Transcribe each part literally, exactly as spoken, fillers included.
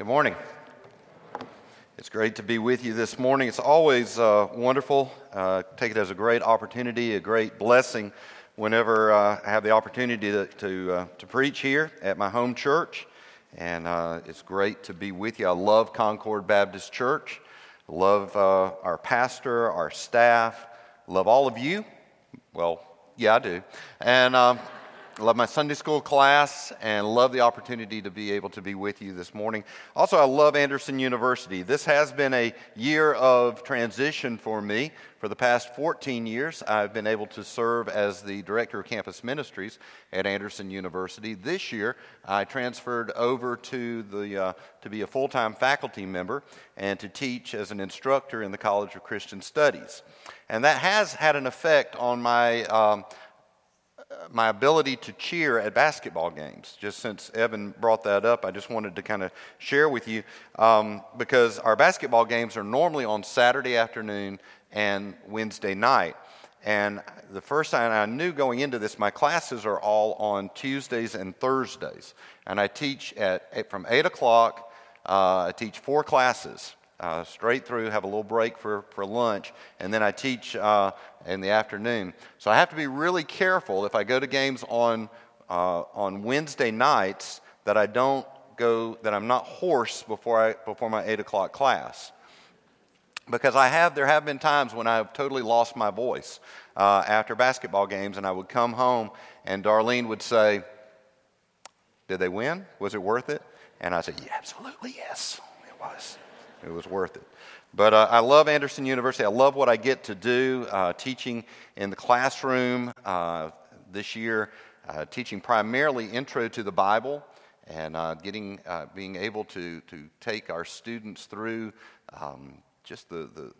Good morning. It's great to be with you this morning. It's always uh, wonderful. Uh, take it as a great opportunity, a great blessing whenever uh, I have the opportunity to to, uh, to preach here at my home church. And uh, it's great to be with you. I love Concord Baptist Church. Love uh, our pastor, our staff. Love all of you. Well, yeah, I do. And um, I love my Sunday school class and love the opportunity to be able to be with you this morning. Also, I love Anderson University. This has been a year of transition for me. For the past fourteen years, I've been able to serve as the Director of Campus Ministries at Anderson University. This year, I transferred over to the uh, to be a full-time faculty member and to teach as an instructor in the College of Christian Studies. And that has had an effect on my um, my ability to cheer at basketball games. Just since Evan brought that up, I just wanted to kind of share with you um, because our basketball games are normally on Saturday afternoon and Wednesday night. And the first time I knew going into this, my classes are all on Tuesdays and Thursdays. And I teach at, at from eight o'clock, uh, I teach four classes. Uh, straight through, have a little break for, for lunch, and then I teach uh, in the afternoon. So I have to be really careful if I go to games on uh, on Wednesday nights that I don't go, that I'm not hoarse before I before my eight o'clock class, because I have there have been times when I have totally lost my voice uh, after basketball games, and I would come home and Darlene would say, "Did they win? Was it worth it?" And I said, "Yeah, absolutely, yes, it was." It was worth it. But uh, I love Anderson University. I love what I get to do, uh, teaching in the classroom uh, this year, uh, teaching primarily Intro to the Bible, and uh, getting uh, being able to to take our students through um, just the the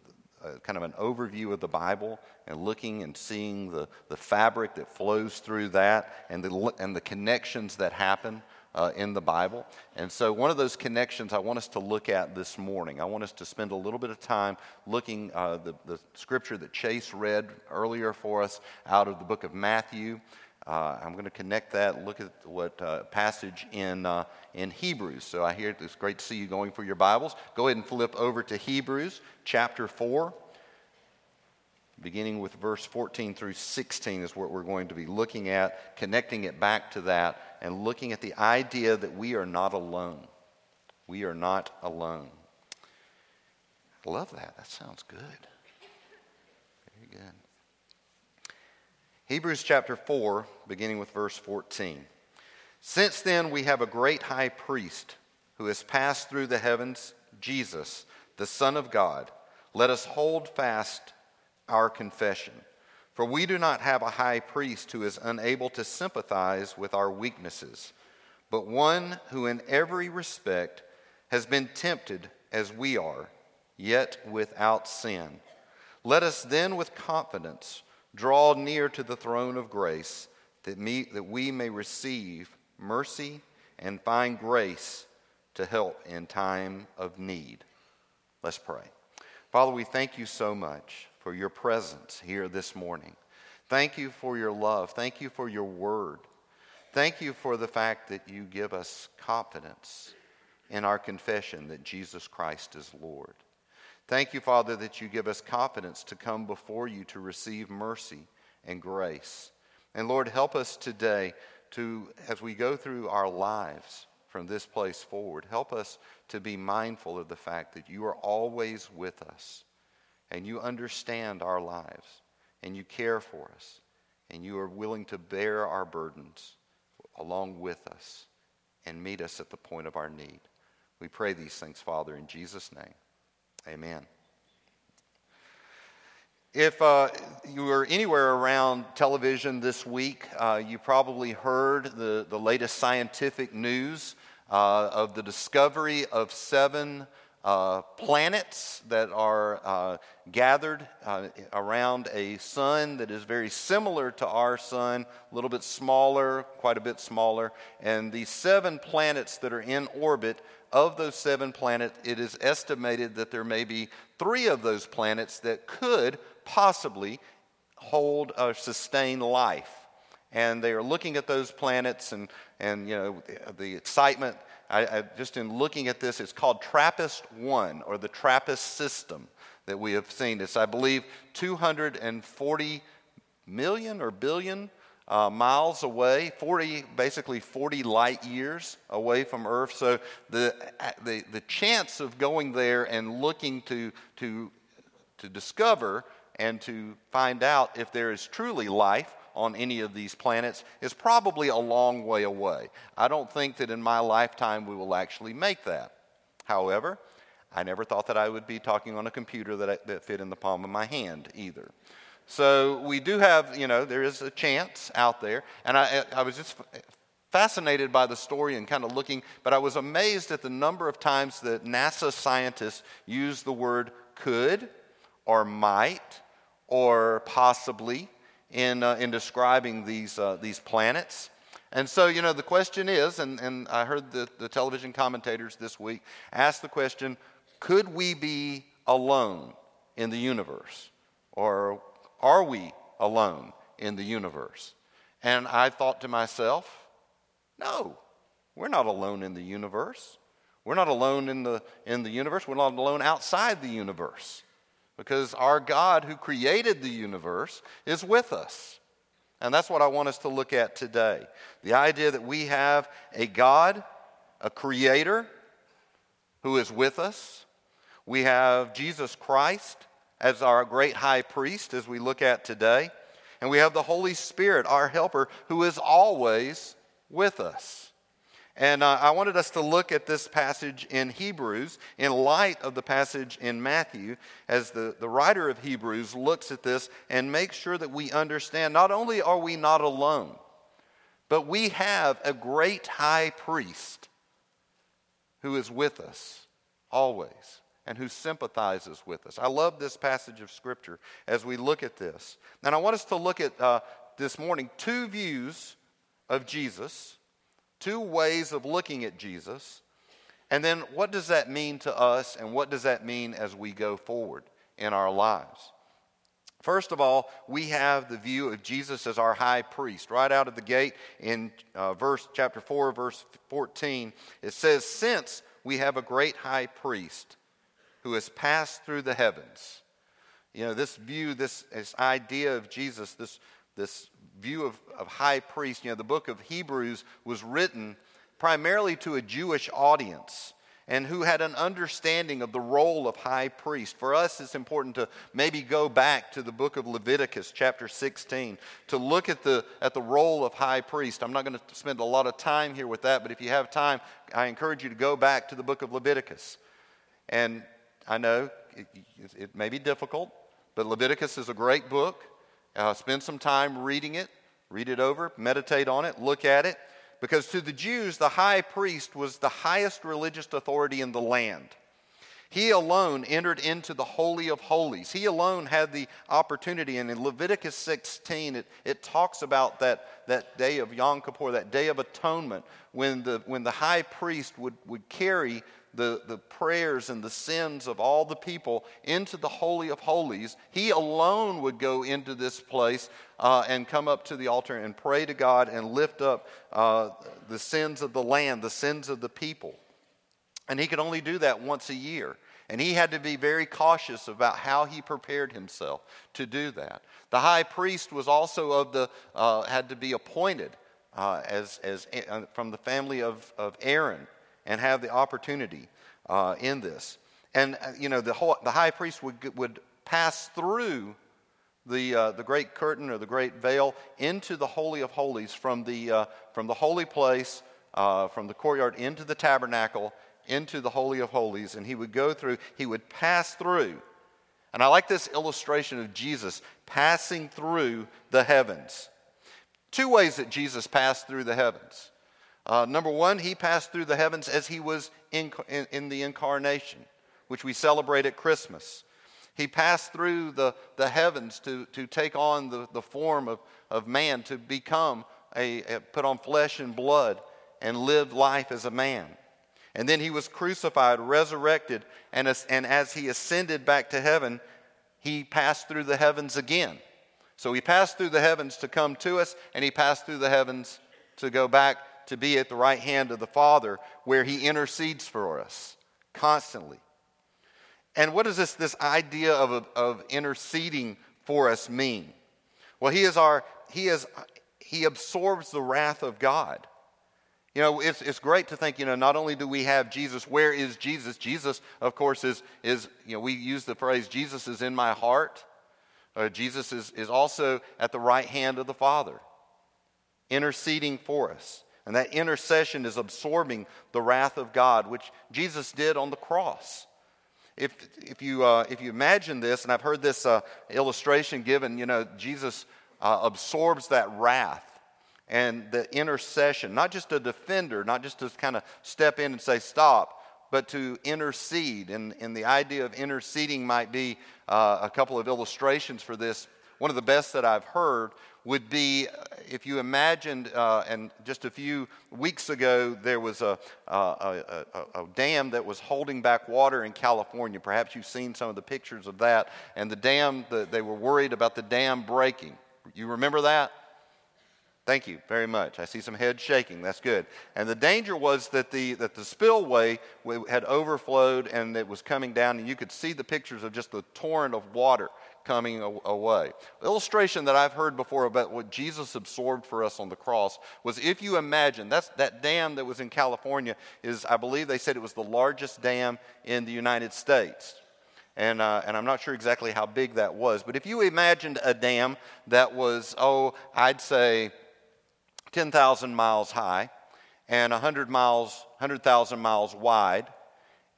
uh, kind of an overview of the Bible and looking and seeing the the fabric that flows through that and the and the connections that happen Uh, in the Bible. And so one of those connections I want us to look at this morning. I want us to spend a little bit of time looking uh, the, the scripture that Chase read earlier for us out of the book of Matthew. Uh, I'm going to connect that, look at what uh, passage in uh, in Hebrews. So I hear it's great to see you going for your Bibles. Go ahead and flip over to Hebrews chapter four. Beginning with verse fourteen through sixteen is what we're going to be looking at, connecting it back to that, and looking at the idea that we are not alone. We are not alone. I love that. That sounds good. Very good. Hebrews chapter four, beginning with verse fourteen. Since then we have a great high priest who has passed through the heavens, Jesus, the Son of God. Let us hold fast our confession. For we do not have a high priest who is unable to sympathize with our weaknesses, but one who in every respect has been tempted as we are, yet without sin. Let us then with confidence draw near to the throne of grace, that, me, that we may receive mercy and find grace to help in time of need. Let's pray. Father, we thank you so much for your presence here this morning. Thank you for your love. Thank you for your word. Thank you for the fact that you give us confidence in our confession that Jesus Christ is Lord. Thank you, Father, that you give us confidence to come before you to receive mercy and grace. And Lord, help us today to, as we go through our lives from this place forward, help us to be mindful of the fact that you are always with us. And you understand our lives, and you care for us, and you are willing to bear our burdens along with us and meet us at the point of our need. We pray these things, Father, in Jesus' name. Amen. If uh, you were anywhere around television this week, uh, you probably heard the, the latest scientific news uh, of the discovery of seven Uh, planets that are uh, gathered uh, around a sun that is very similar to our sun, a little bit smaller, quite a bit smaller. And the seven planets that are in orbit, of those seven planets, it is estimated that there may be three of those planets that could possibly hold or sustain life. and they are looking at those planets and, and you know, the, the excitement. I, I just in looking at this, it's called TRAPPIST one, or the TRAPPIST system that we have seen. It's, I believe, two hundred forty million or billion uh, miles away, forty, basically forty light years away from Earth. So the, the the chance of going there and looking to to to discover and to find out if there is truly life on any of these planets is probably a long way away. I don't think that in my lifetime we will actually make that. However, I never thought that I would be talking on a computer that I, that fit in the palm of my hand either. So we do have, you know, there is a chance out there. And I, I was just fascinated by the story and kind of looking, but I was amazed at the number of times that NASA scientists use the word could or might or possibly in uh, in describing these uh, these planets. And so, you know, the question is, and, and I heard the, the television commentators this week ask the question, could we be alone in the universe? Or are we alone in the universe? And I thought to myself, no, we're not alone in the universe. We're not alone in the in the universe. We're not alone outside the universe, because our God who created the universe is with us. And that's what I want us to look at today. The idea that we have a God, a creator, who is with us. We have Jesus Christ as our great high priest, as we look at today. And we have the Holy Spirit, our helper, who is always with us. And uh, I wanted us to look at this passage in Hebrews in light of the passage in Matthew, as the, the writer of Hebrews looks at this and makes sure that we understand not only are we not alone, but we have a great high priest who is with us always and who sympathizes with us. I love this passage of Scripture as we look at this. And I want us to look at uh, this morning two views of Jesus, two ways of looking at Jesus, and then what does that mean to us, and what does that mean as we go forward in our lives? First of all, we have the view of Jesus as our high priest. Right out of the gate in uh, verse chapter four, verse fourteen, it says, "Since we have a great high priest who has passed through the heavens." You know, this view, this, this idea of Jesus, this this view of, of high priest. You know, the book of Hebrews was written primarily to a Jewish audience and who had an understanding of the role of high priest. For us, it's important to maybe go back to the book of Leviticus chapter sixteen to look at the at the role of high priest. I'm not going to spend a lot of time here with that, but if you have time, I encourage you to go back to the book of Leviticus. And I know it, it may be difficult, but Leviticus is a great book. Uh, spend some time reading it, read it over, meditate on it, look at it. Because to the Jews, the high priest was the highest religious authority in the land. He alone entered into the Holy of Holies. He alone had the opportunity. And in Leviticus sixteen, it, it talks about that, that day of Yom Kippur, that day of atonement, when the, when the high priest would, would carry the, the prayers and the sins of all the people into the Holy of Holies. He alone would go into this place uh, and come up to the altar and pray to God and lift up uh, the sins of the land, the sins of the people. And he could only do that once a year. And he had to be very cautious about how he prepared himself to do that. The high priest was also of the, uh, had to be appointed uh, as, as uh, from the family of, of Aaron, and have the opportunity uh, in this. And, uh, you know, the whole, the high priest would would pass through the uh, the great curtain or the great veil into the Holy of Holies from the, uh, from the holy place, uh, from the courtyard into the tabernacle, into the Holy of Holies, and he would go through, he would pass through. And I like this illustration of Jesus passing through the heavens. Two ways that Jesus passed through the heavens. Uh, number one, he passed through the heavens as he was in, in, in the incarnation, which we celebrate at Christmas. He passed through the, the heavens to, to take on the, the form of, of man, to become, a, a put on flesh and blood and live life as a man. And then he was crucified, resurrected, and as, and as he ascended back to heaven, he passed through the heavens again. So he passed through the heavens to come to us, and he passed through the heavens to go back to be at the right hand of the Father, where he intercedes for us constantly. And what does this, this idea of, of interceding for us mean? Well, he is our, he is, he absorbs the wrath of God. You know, it's it's great to think, you know, not only do we have Jesus, where is Jesus? Jesus, of course, is, is you know, we use the phrase, Jesus is in my heart. Uh, Jesus is, is also at the right hand of the Father, interceding for us. And that intercession is absorbing the wrath of God, which Jesus did on the cross. If if you uh, if you imagine this, and I've heard this uh, illustration given, you know, Jesus uh, absorbs that wrath and the intercession, not just a defender, not just to kind of step in and say stop, but to intercede. And, and the idea of interceding might be uh, a couple of illustrations for this. One of the best that I've heard would be if you imagined, uh, and just a few weeks ago, there was a, a, a, a dam that was holding back water in California. Perhaps you've seen some of the pictures of that. And the dam, the, they were worried about the dam breaking. You remember that? Thank you very much. I see some heads shaking. That's good. And the danger was that the that the spillway had overflowed and it was coming down, and you could see the pictures of just the torrent of water coming away. The illustration that I've heard before about what Jesus absorbed for us on the cross was, if you imagine, that's, that dam that was in California is, I believe they said it was the largest dam in the United States. And, uh, and I'm not sure exactly how big that was. But if you imagined a dam that was, oh, I'd say ten thousand miles high and one hundred miles, one hundred thousand miles wide,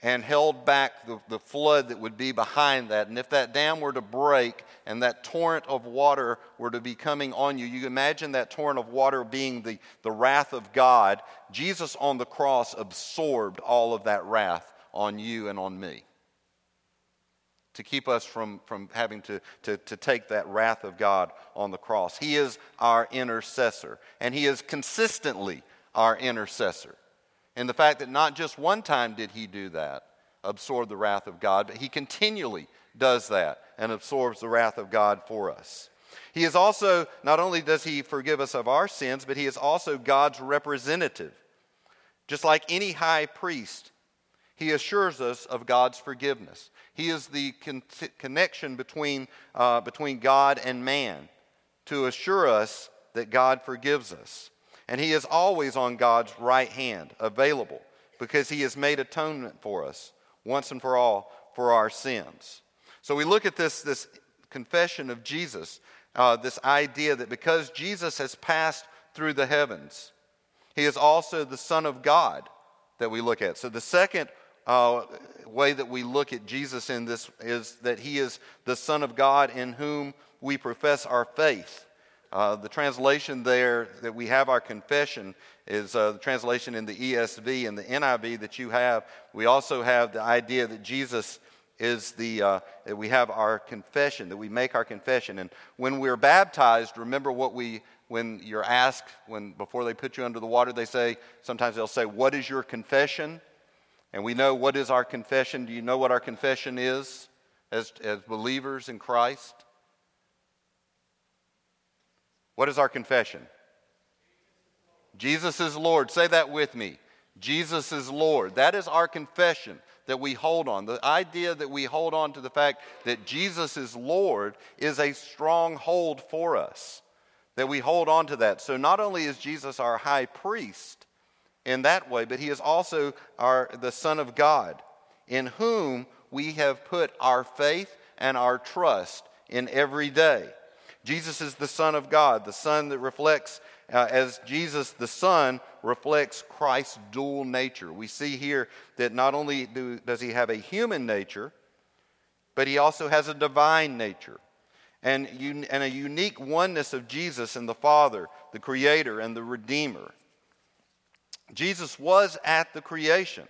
and held back the, the flood that would be behind that. And if that dam were to break and that torrent of water were to be coming on you, you imagine that torrent of water being the, the wrath of God. Jesus on the cross absorbed all of that wrath on you and on me to keep us from, from having to, to, to take that wrath of God on the cross. He is our intercessor, and he is consistently our intercessor. And the fact that not just one time did he do that, absorb the wrath of God, but he continually does that and absorbs the wrath of God for us. He is also, not only does he forgive us of our sins, but he is also God's representative. Just like any high priest, he assures us of God's forgiveness. He is the con- connection between, uh, between God and man to assure us that God forgives us. And he is always on God's right hand, available, because he has made atonement for us once and for all for our sins. So we look at this, this confession of Jesus, uh, this idea that because Jesus has passed through the heavens, he is also the Son of God that we look at. So the second Uh, way that we look at Jesus in this is that he is the Son of God in whom we profess our faith. Uh, the translation there that we have our confession is uh, the translation in the E S V and the N I V that you have. We also have the idea that Jesus is the, uh, that we have our confession, that we make our confession. And when we're baptized, remember what we, when you're asked, when before they put you under the water, they say, sometimes they'll say, what is your confession? And we know what is our confession. Do you know what our confession is as, as believers in Christ? What is our confession? Jesus is Lord. Say that with me. Jesus is Lord. That is our confession that we hold on. The idea that we hold on to the fact that Jesus is Lord is a strong hold for us, that we hold on to that. So not only is Jesus our high priest in that way, but he is also our the Son of God, in whom we have put our faith and our trust in every day. Jesus is the Son of God, the Son that reflects, uh, as Jesus the Son reflects Christ's dual nature. We see here that not only do, does he have a human nature, but he also has a divine nature. And, un, and a unique oneness of Jesus in the Father, the Creator, and the Redeemer. Jesus was at the creation.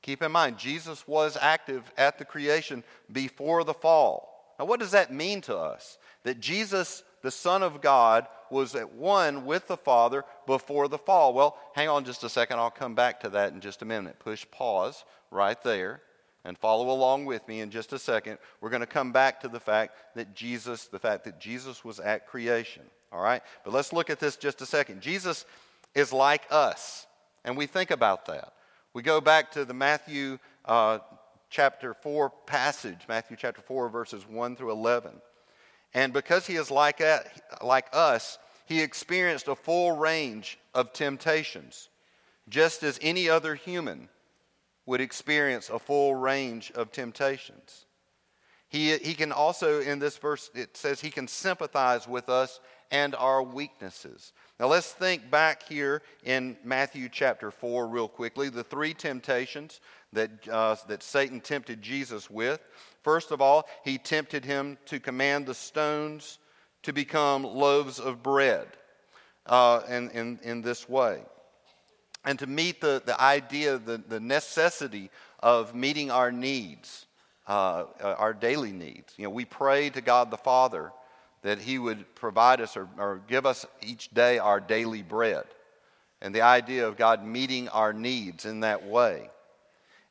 Keep in mind, Jesus was active at the creation before the fall. Now, what does that mean to us? That Jesus, the Son of God, was at one with the Father before the fall. Well, hang on just a second. I'll come back to that in just a minute. Push pause right there. And follow along with me in just a second. We're going to come back to the fact that Jesus, the fact that Jesus was at creation. All right? But let's look at this just a second. Jesus is like us. And we think about that. We go back to the Matthew uh, chapter four passage, Matthew chapter four, verses one through eleven. And because he is like, a, like us, he experienced a full range of temptations, just as any other human would experience a full range of temptations. He, he can also, in this verse, it says he can sympathize with us and our weaknesses. Now let's think back here in Matthew chapter four real quickly. The three temptations that, uh, that Satan tempted Jesus with. First of all, he tempted him to command the stones to become loaves of bread uh, in, in, in this way. And to meet the, the idea, the, the necessity of meeting our needs, uh, our daily needs. You know, we pray to God the Father that he would provide us or, or give us each day our daily bread. And the idea of God meeting our needs in that way.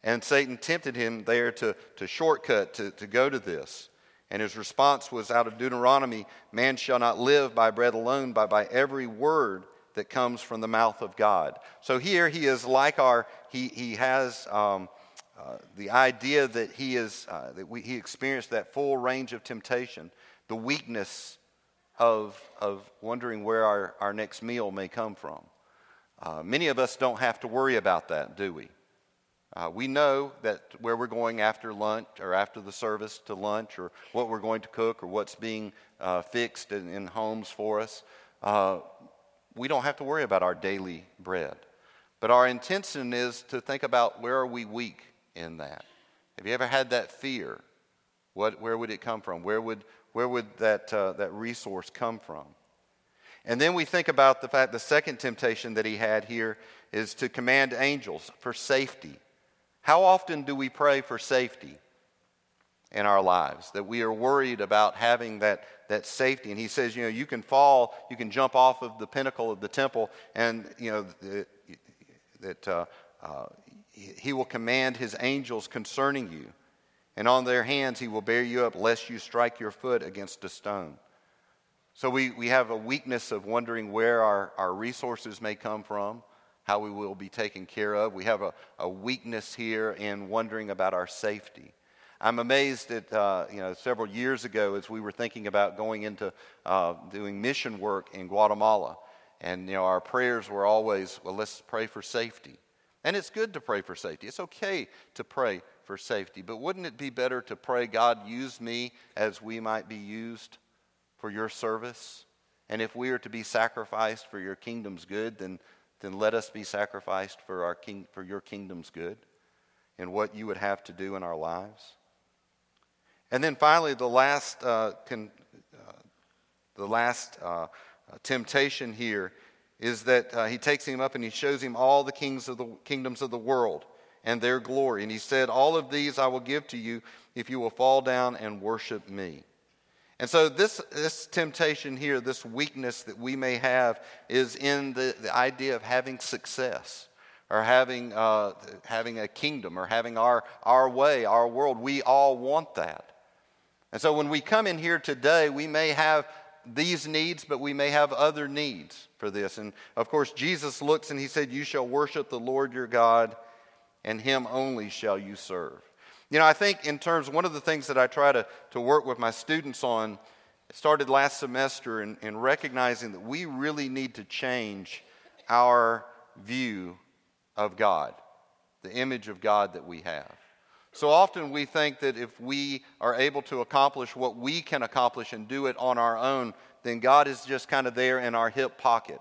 And Satan tempted him there to, to shortcut, to, to go to this. And his response was out of Deuteronomy, man shall not live by bread alone, but by every word that comes from the mouth of God. So here he is like our, he he has um, uh, the idea that he is, uh, that we, he experienced that full range of temptation, the weakness of, of wondering where our, our next meal may come from. Uh, many of us don't have to worry about that, do we? Uh, we know that where we're going after lunch or after the service to lunch or what we're going to cook or what's being uh, fixed in, in homes for us. Uh, We don't have to worry about our daily bread. But our intention is to think about where are we weak in that. Have you ever had that fear? What, where would it come from? Where would, where would that, uh, that resource come from? And then we think about the fact the second temptation that he had here is to command angels for safety. How often do we pray for safety in our lives, that we are worried about having that, that safety? And he says, you know, you can fall, you can jump off of the pinnacle of the temple, and, you know, that, that uh, uh, he will command his angels concerning you, and on their hands he will bear you up, lest you strike your foot against a stone. So we, we have a weakness of wondering where our, our resources may come from, how we will be taken care of. We have a, a weakness here in wondering about our safety. I'm amazed at, uh, you know, several years ago as we were thinking about going into uh, doing mission work in Guatemala. And, you know, our prayers were always, well, let's pray for safety. And it's good to pray for safety. It's okay to pray for safety. But wouldn't it be better to pray, God, use me as we might be used for your service? And if we are to be sacrificed for your kingdom's good, then, then let us be sacrificed for, our king, for your kingdom's good and what you would have to do in our lives. And then finally, the last, uh, con, uh, the last uh, temptation here is that uh, he takes him up and he shows him all the kings of the kingdoms of the world and their glory. And he said, "All of these I will give to you if you will fall down and worship me." And so this this temptation here, this weakness that we may have, is in the, the idea of having success. Or having uh, having a kingdom, or having our our way, our world. We all want that. And so when we come in here today, we may have these needs, but we may have other needs for this. And of course, Jesus looks and he said, "You shall worship the Lord your God, and him only shall you serve." You know, I think in terms, one of the things that I try to, to work with my students on, it started last semester in, in recognizing that we really need to change our view of God, the image of God that we have. So often we think that if we are able to accomplish what we can accomplish and do it on our own, then God is just kind of there in our hip pocket.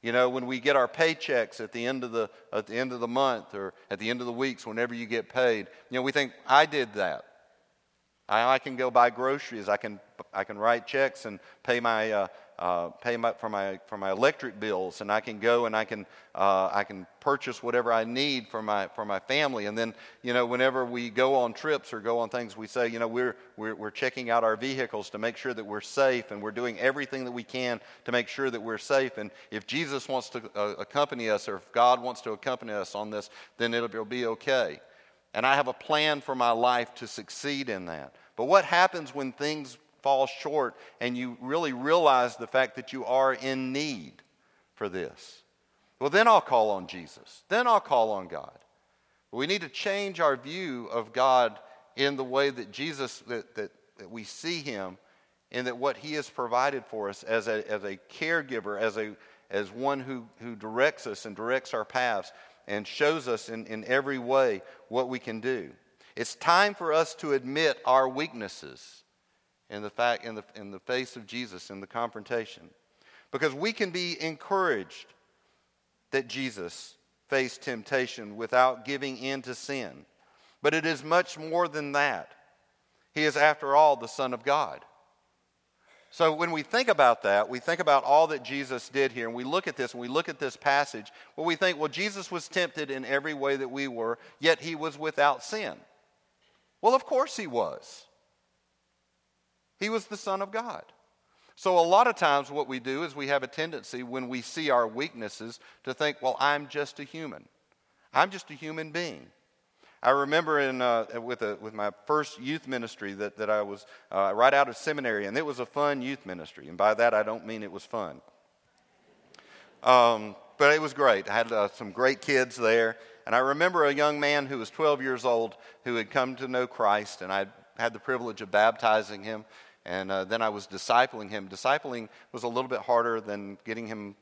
You know, when we get our paychecks at the end of the at the end of the month or at the end of the weeks, whenever you get paid, you know, we think, I did that. I, I can go buy groceries. I can I can write checks and pay my uh, Uh, pay my, for my for my electric bills, and I can go and I can uh, I can purchase whatever I need for my for my family. And then, you know, whenever we go on trips or go on things, we say, you know, we're we're we're checking out our vehicles to make sure that we're safe, and we're doing everything that we can to make sure that we're safe. And if Jesus wants to uh, accompany us, or if God wants to accompany us on this, then it'll be okay. and I have a plan for my life to succeed in that. But what happens when things fall short and you really realize the fact that you are in need for this? Well, then I'll call on Jesus. Then I'll call on God. We need to change our view of God in the way that Jesus, that, that, that we see him, and that what he has provided for us as a, as a caregiver, as a as one who, who directs us and directs our paths and shows us in, in every way what we can do. It's time for us to admit our weaknesses in the, fact, in the, in the face of Jesus, in the confrontation. Because we can be encouraged that Jesus faced temptation without giving in to sin. But it is much more than that. He is, after all, the Son of God. So when we think about that, we think about all that Jesus did here, and we look at this, and we look at this passage, well, we think, well, Jesus was tempted in every way that we were, yet he was without sin. Well, of course he was. He was the Son of God. So a lot of times what we do is we have a tendency when we see our weaknesses to think, well, I'm just a human. I'm just a human being. I remember in, uh, with, a, with my first youth ministry that, that I was uh, right out of seminary, and it was a fun youth ministry. And by that, I don't mean it was fun. Um, but it was great. I had uh, some great kids there. And I remember a young man who was twelve years old who had come to know Christ, and I had the privilege of baptizing him. And uh, then I was discipling him. Discipling was a little bit harder than getting him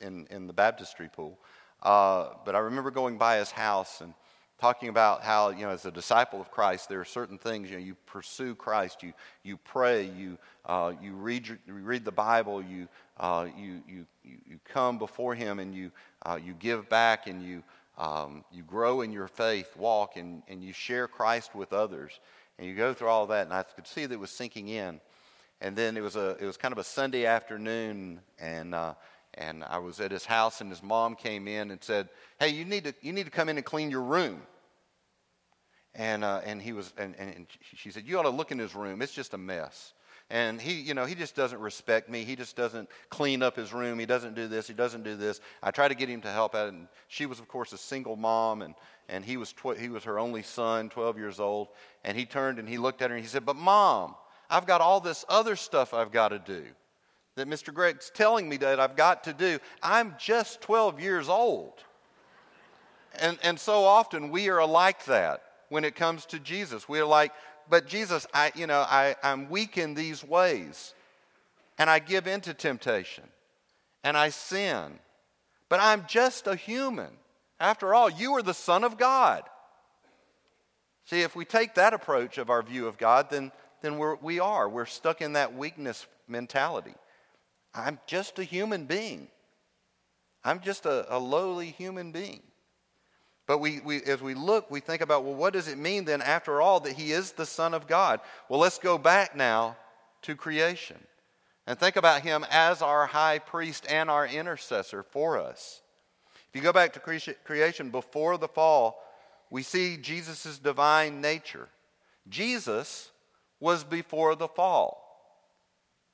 in, in the baptistry pool. Uh, but I remember going by his house and talking about how, you know, as a disciple of Christ, there are certain things, you know, you pursue Christ, you you pray, you uh, you read you read the Bible, you uh, you you you come before Him, and you uh, you give back, and you um, you grow in your faith walk, and and you share Christ with others, and you go through all that. And I could see that it was sinking in. And then it was a it was kind of a Sunday afternoon, and uh, and I was at his house, and his mom came in and said, "Hey, you need to you need to come in and clean your room." And uh, and he was and, and she said, "You ought to look in his room. It's just a mess. And he, you know, he just doesn't respect me. He just doesn't clean up his room. He doesn't do this. He doesn't do this." I tried to get him to help out, and she was, of course, a single mom, and and he was tw- he was her only son, twelve years old. And he turned and he looked at her and he said, "But Mom, I've got all this other stuff I've got to do that Mister Greg's telling me that I've got to do. I'm just twelve years old." And and so often we are like that. When it comes to Jesus, we're like, but Jesus, I, you know, I, I'm weak in these ways, and I give in to temptation, and I sin, but I'm just a human. After all, you are the Son of God. See, if we take that approach of our view of God, then, then we're, we are. We're stuck in that weakness mentality. I'm just a human being. I'm just a, a lowly human being. But we, we, as we look, we think about, well, what does it mean then, after all, that he is the Son of God? Well, let's go back now to creation and think about him as our high priest and our intercessor for us. If you go back to cre- creation, before the fall, we see Jesus' divine nature. Jesus was before the fall.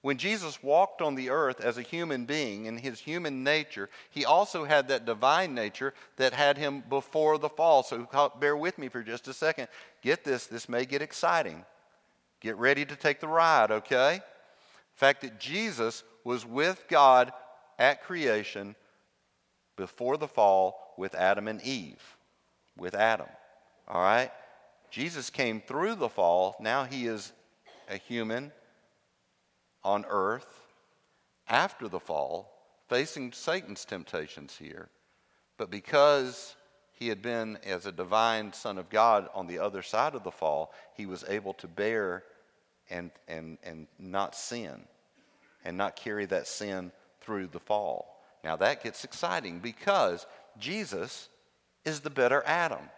When Jesus walked on the earth as a human being in his human nature, he also had that divine nature that had him before the fall. So bear with me for just a second. Get this, this may get exciting. Get ready to take the ride, okay? The fact that Jesus was with God at creation before the fall with Adam and Eve, with Adam, all right? Jesus came through the fall. Now he is a human on earth after the fall, facing Satan's temptations here, but because he had been as a divine Son of God on the other side of the fall, he was able to bear and and and not sin and not carry that sin through the fall. Now that gets exciting because Jesus is the better Adam.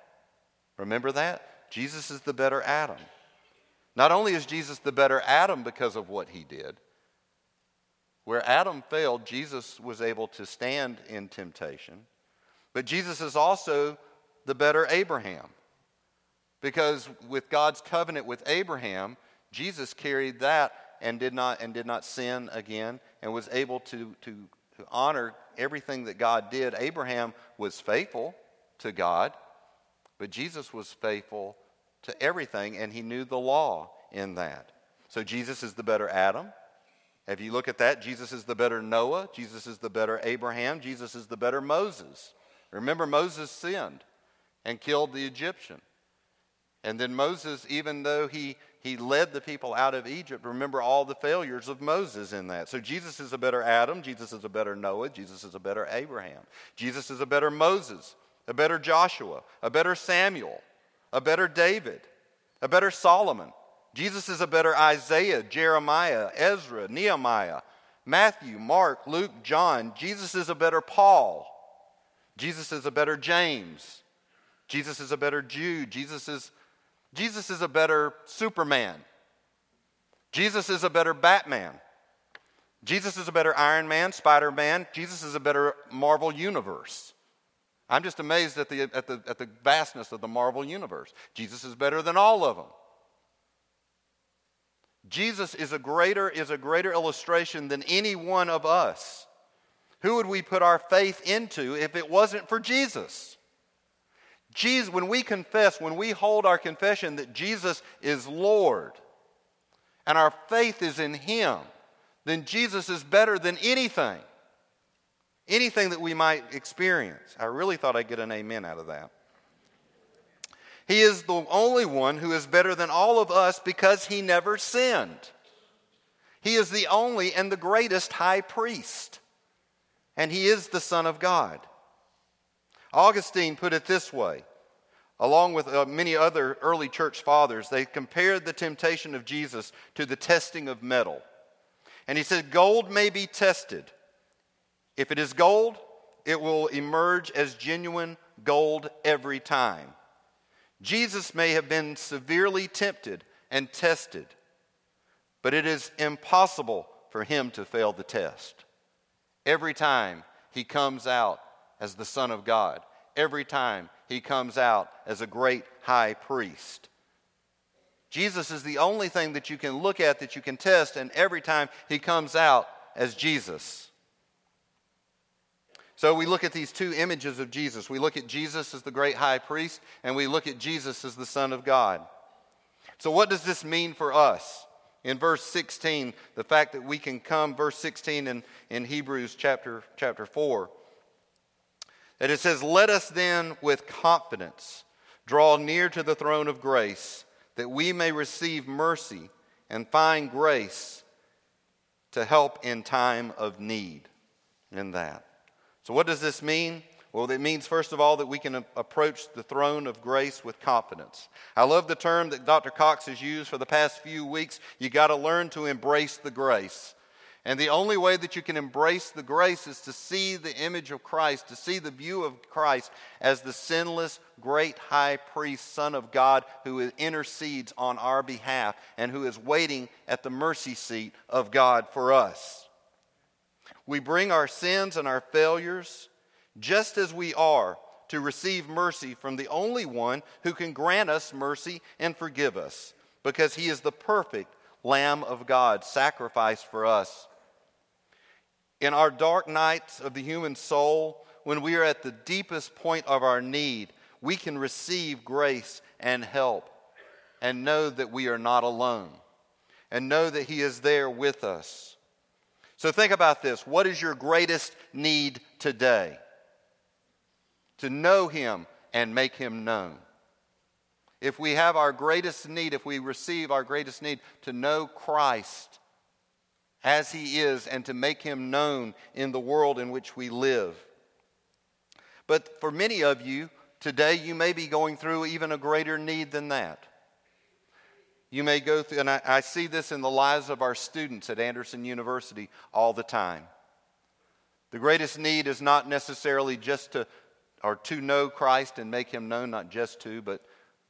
Remember that? Jesus is the better Adam. Not only is Jesus the better Adam because of what he did, where Adam failed, Jesus was able to stand in temptation, but Jesus is also the better Abraham because with God's covenant with Abraham, Jesus carried that and did not and did not sin again and was able to, to, to honor everything that God did. Abraham was faithful to God, But Jesus was faithful to everything, and he knew the law in that. So Jesus is the better Adam. If you look at that, Jesus is the better Noah. Jesus is the better Abraham. Jesus is the better Moses. Remember, Moses sinned and killed the Egyptian. And then Moses, even though he, he led the people out of Egypt, remember all the failures of Moses in that. So Jesus is a better Adam. Jesus is a better Noah. Jesus is a better Abraham. Jesus is a better Moses, a better Joshua, a better Samuel, a better David, a better Solomon. Jesus is a better Isaiah, Jeremiah, Ezra, Nehemiah, Matthew, Mark, Luke, John. Jesus is a better Paul. Jesus is a better James. Jesus is a better Jude. Jesus is, Jesus is a better Superman. Jesus is a better Batman. Jesus is a better Iron Man, Spider-Man. Jesus is a better Marvel Universe. I'm just amazed at the, at the, at the vastness of the Marvel Universe. Jesus is better than all of them. Jesus is a greater, is a greater illustration than any one of us. Who would we put our faith into if it wasn't for Jesus? Jesus, when we confess, when we hold our confession that Jesus is Lord and our faith is in him, then Jesus is better than anything, anything that we might experience. I really thought I'd get an amen out of that. He is the only one who is better than all of us because he never sinned. He is the only and the greatest high priest, and he is the Son of God. Augustine put it this way, along with uh, many other early church fathers. They compared the temptation of Jesus to the testing of metal. And he said, gold may be tested. If it is gold, it will emerge as genuine gold every time. Jesus may have been severely tempted and tested, but it is impossible for him to fail the test. Every time he comes out as the Son of God, every time he comes out as a great high priest. Jesus is the only thing that you can look at, that you can test, and every time he comes out as Jesus. So we look at these two images of Jesus. We look at Jesus as the great high priest, and we look at Jesus as the Son of God. So what does this mean for us? In verse sixteen, the fact that we can come, verse sixteen in, in Hebrews chapter, chapter four, that it says, let us then with confidence draw near to the throne of grace, that we may receive mercy and find grace to help in time of need in that. So what does this mean? Well, it means, first of all, that we can approach the throne of grace with confidence. I love the term that Doctor Cox has used for the past few weeks. You got to learn to embrace the grace. And the only way that you can embrace the grace is to see the image of Christ, to see the view of Christ as the sinless, great high priest, Son of God, who intercedes on our behalf and who is waiting at the mercy seat of God for us. We bring our sins and our failures just as we are to receive mercy from the only one who can grant us mercy and forgive us, because he is the perfect Lamb of God sacrificed for us. In our dark nights of the human soul, when we are at the deepest point of our need, we can receive grace and help and know that we are not alone and know that he is there with us. So think about this. What is your greatest need today? To know him and make him known. If we have our greatest need, if we receive our greatest need to know Christ as he is and to make him known in the world in which we live. But for many of you, today you may be going through even a greater need than that. You may go through, and I, I see this in the lives of our students at Anderson University all the time. The greatest need is not necessarily just to, or to know Christ and make him known, not just to, but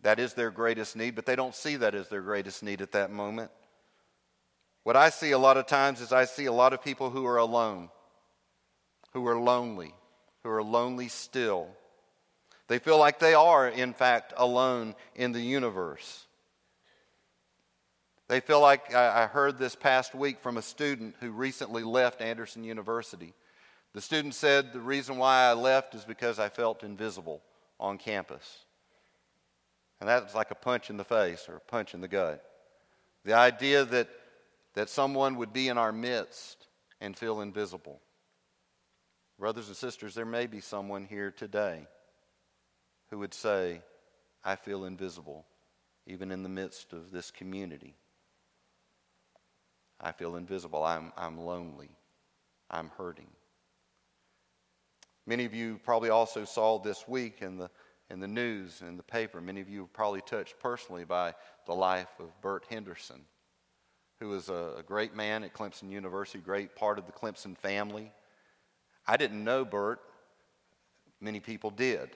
that is their greatest need, but they don't see that as their greatest need at that moment. What I see a lot of times is I see a lot of people who are alone, who are lonely, who are lonely still. They feel like they are, in fact, alone in the universe. They feel like, I heard this past week from a student who recently left Anderson University. The student said, the reason why I left is because I felt invisible on campus. And that's like a punch in the face or a punch in the gut. The idea that, that someone would be in our midst and feel invisible. Brothers and sisters, there may be someone here today who would say, I feel invisible, even in the midst of this community. I feel invisible. I'm, I'm lonely. I'm hurting. Many of you probably also saw this week in the in the news, in the paper, many of you were probably touched personally by the life of Bert Henderson, who was a, a great man at Clemson University, great part of the Clemson family. I didn't know Bert. Many people did.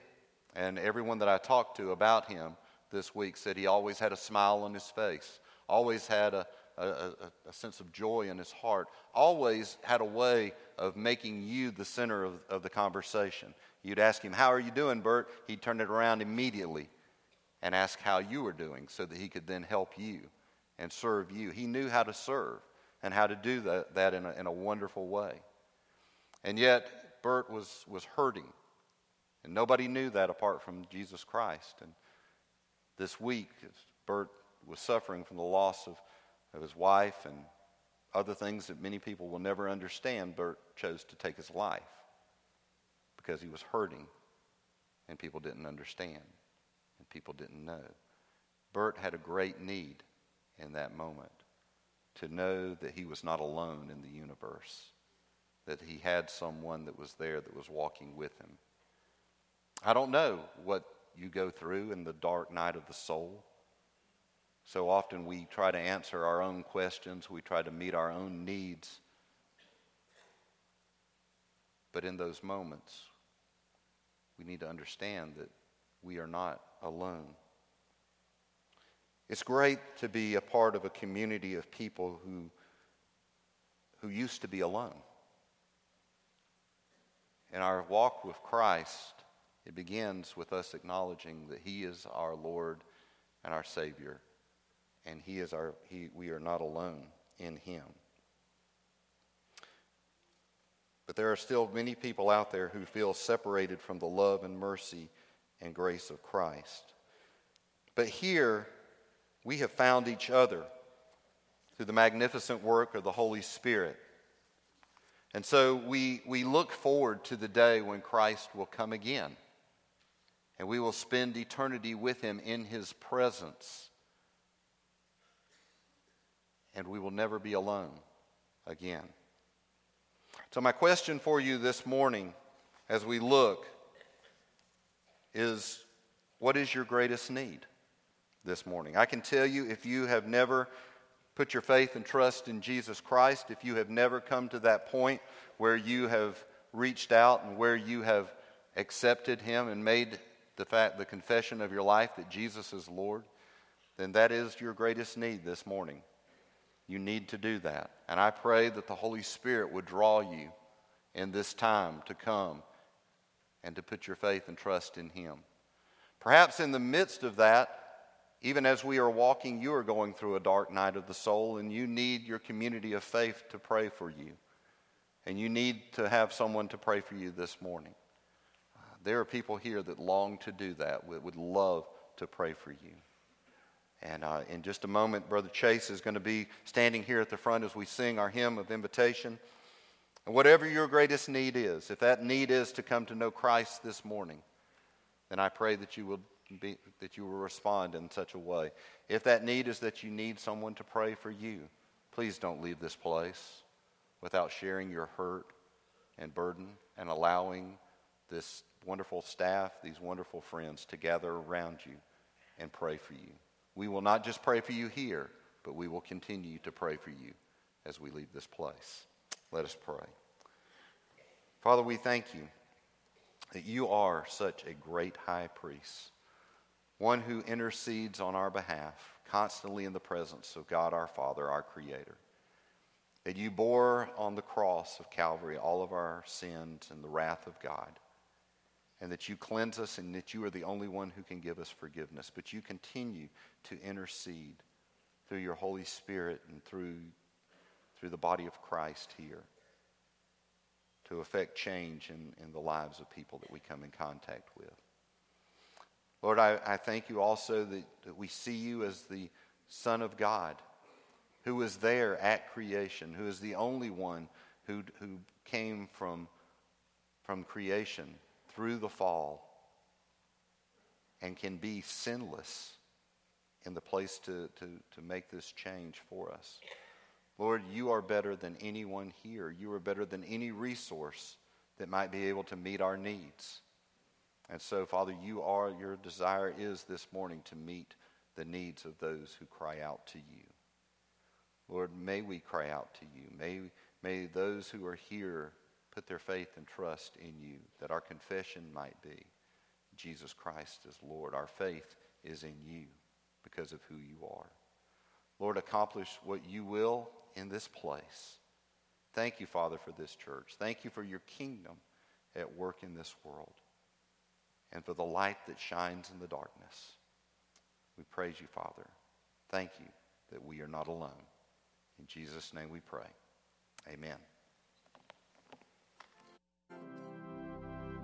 And everyone that I talked to about him this week said he always had a smile on his face, always had a, a, a, a sense of joy in his heart, always had a way of making you the center of, of the conversation. You'd ask him, how are you doing, Bert? He'd turn it around immediately and ask how you were doing so that he could then help you and serve you. He knew how to serve and how to do that, that in, a, in a wonderful way. And yet, Bert was, was hurting. And nobody knew that apart from Jesus Christ. And this week, Bert was suffering from the loss of, of his wife and other things that many people will never understand. Bert chose to take his life, because he was hurting, and people didn't understand, and people didn't know. Bert had a great need in that moment to know that he was not alone in the universe, that he had someone that was there that was walking with him. I don't know what you go through in the dark night of the soul. So often we try to answer our own questions, we try to meet our own needs, but in those moments, we need to understand that we are not alone. It's great to be a part of a community of people who, who used to be alone. In our walk with Christ, it begins with us acknowledging that He is our Lord and our Savior, and He is our He. We are not alone in Him. But there are still many people out there who feel separated from the love and mercy and grace of Christ. But here, we have found each other through the magnificent work of the Holy Spirit. And so we, we look forward to the day when Christ will come again, and we will spend eternity with Him in His presence, and we will never be alone again. So my question for you this morning as we look is, what is your greatest need this morning? I can tell you, if you have never put your faith and trust in Jesus Christ, if you have never come to that point where you have reached out and where you have accepted Him and made the fact, the confession of your life that Jesus is Lord, then that is your greatest need this morning. You need to do that. And I pray that the Holy Spirit would draw you in this time to come and to put your faith and trust in Him. Perhaps in the midst of that, even as we are walking, you are going through a dark night of the soul, and you need your community of faith to pray for you. And you need to have someone to pray for you this morning. Uh, there are people here that long to do that, would, would love to pray for you. And uh, in just a moment, Brother Chase is going to be standing here at the front as we sing our hymn of invitation. And whatever your greatest need is, if that need is to come to know Christ this morning, then I pray that you will be, that you will respond in such a way. If that need is that you need someone to pray for you, please don't leave this place without sharing your hurt and burden and allowing this wonderful staff, these wonderful friends to gather around you and pray for you. We will not just pray for you here, but we will continue to pray for you as we leave this place. Let us pray. Father, we thank You that You are such a great high priest, one who intercedes on our behalf constantly in the presence of God our Father, our Creator, that You bore on the cross of Calvary all of our sins and the wrath of God, and that You cleanse us, and that You are the only one who can give us forgiveness. But You continue to intercede through Your Holy Spirit and through, through the body of Christ here to effect change in, in the lives of people that we come in contact with. Lord, I, I thank you also that, that we see you as the Son of God, who was there at creation, who is the only one who, who came from, from creation through the fall and can be sinless in the place to, to, to make this change for us. Lord, you are better than anyone here. You are better than any resource that might be able to meet our needs. And so, Father, you are, your desire is this morning to meet the needs of those who cry out to you. Lord, may we cry out to you. May, may those who are here put their faith and trust in you, that our confession might be, Jesus Christ is Lord. Our faith is in you because of who you are. Lord, accomplish what you will in this place. Thank you, Father, for this church. Thank you for your kingdom at work in this world and for the light that shines in the darkness. We praise you, Father. Thank you that we are not alone. In Jesus' name we pray. Amen.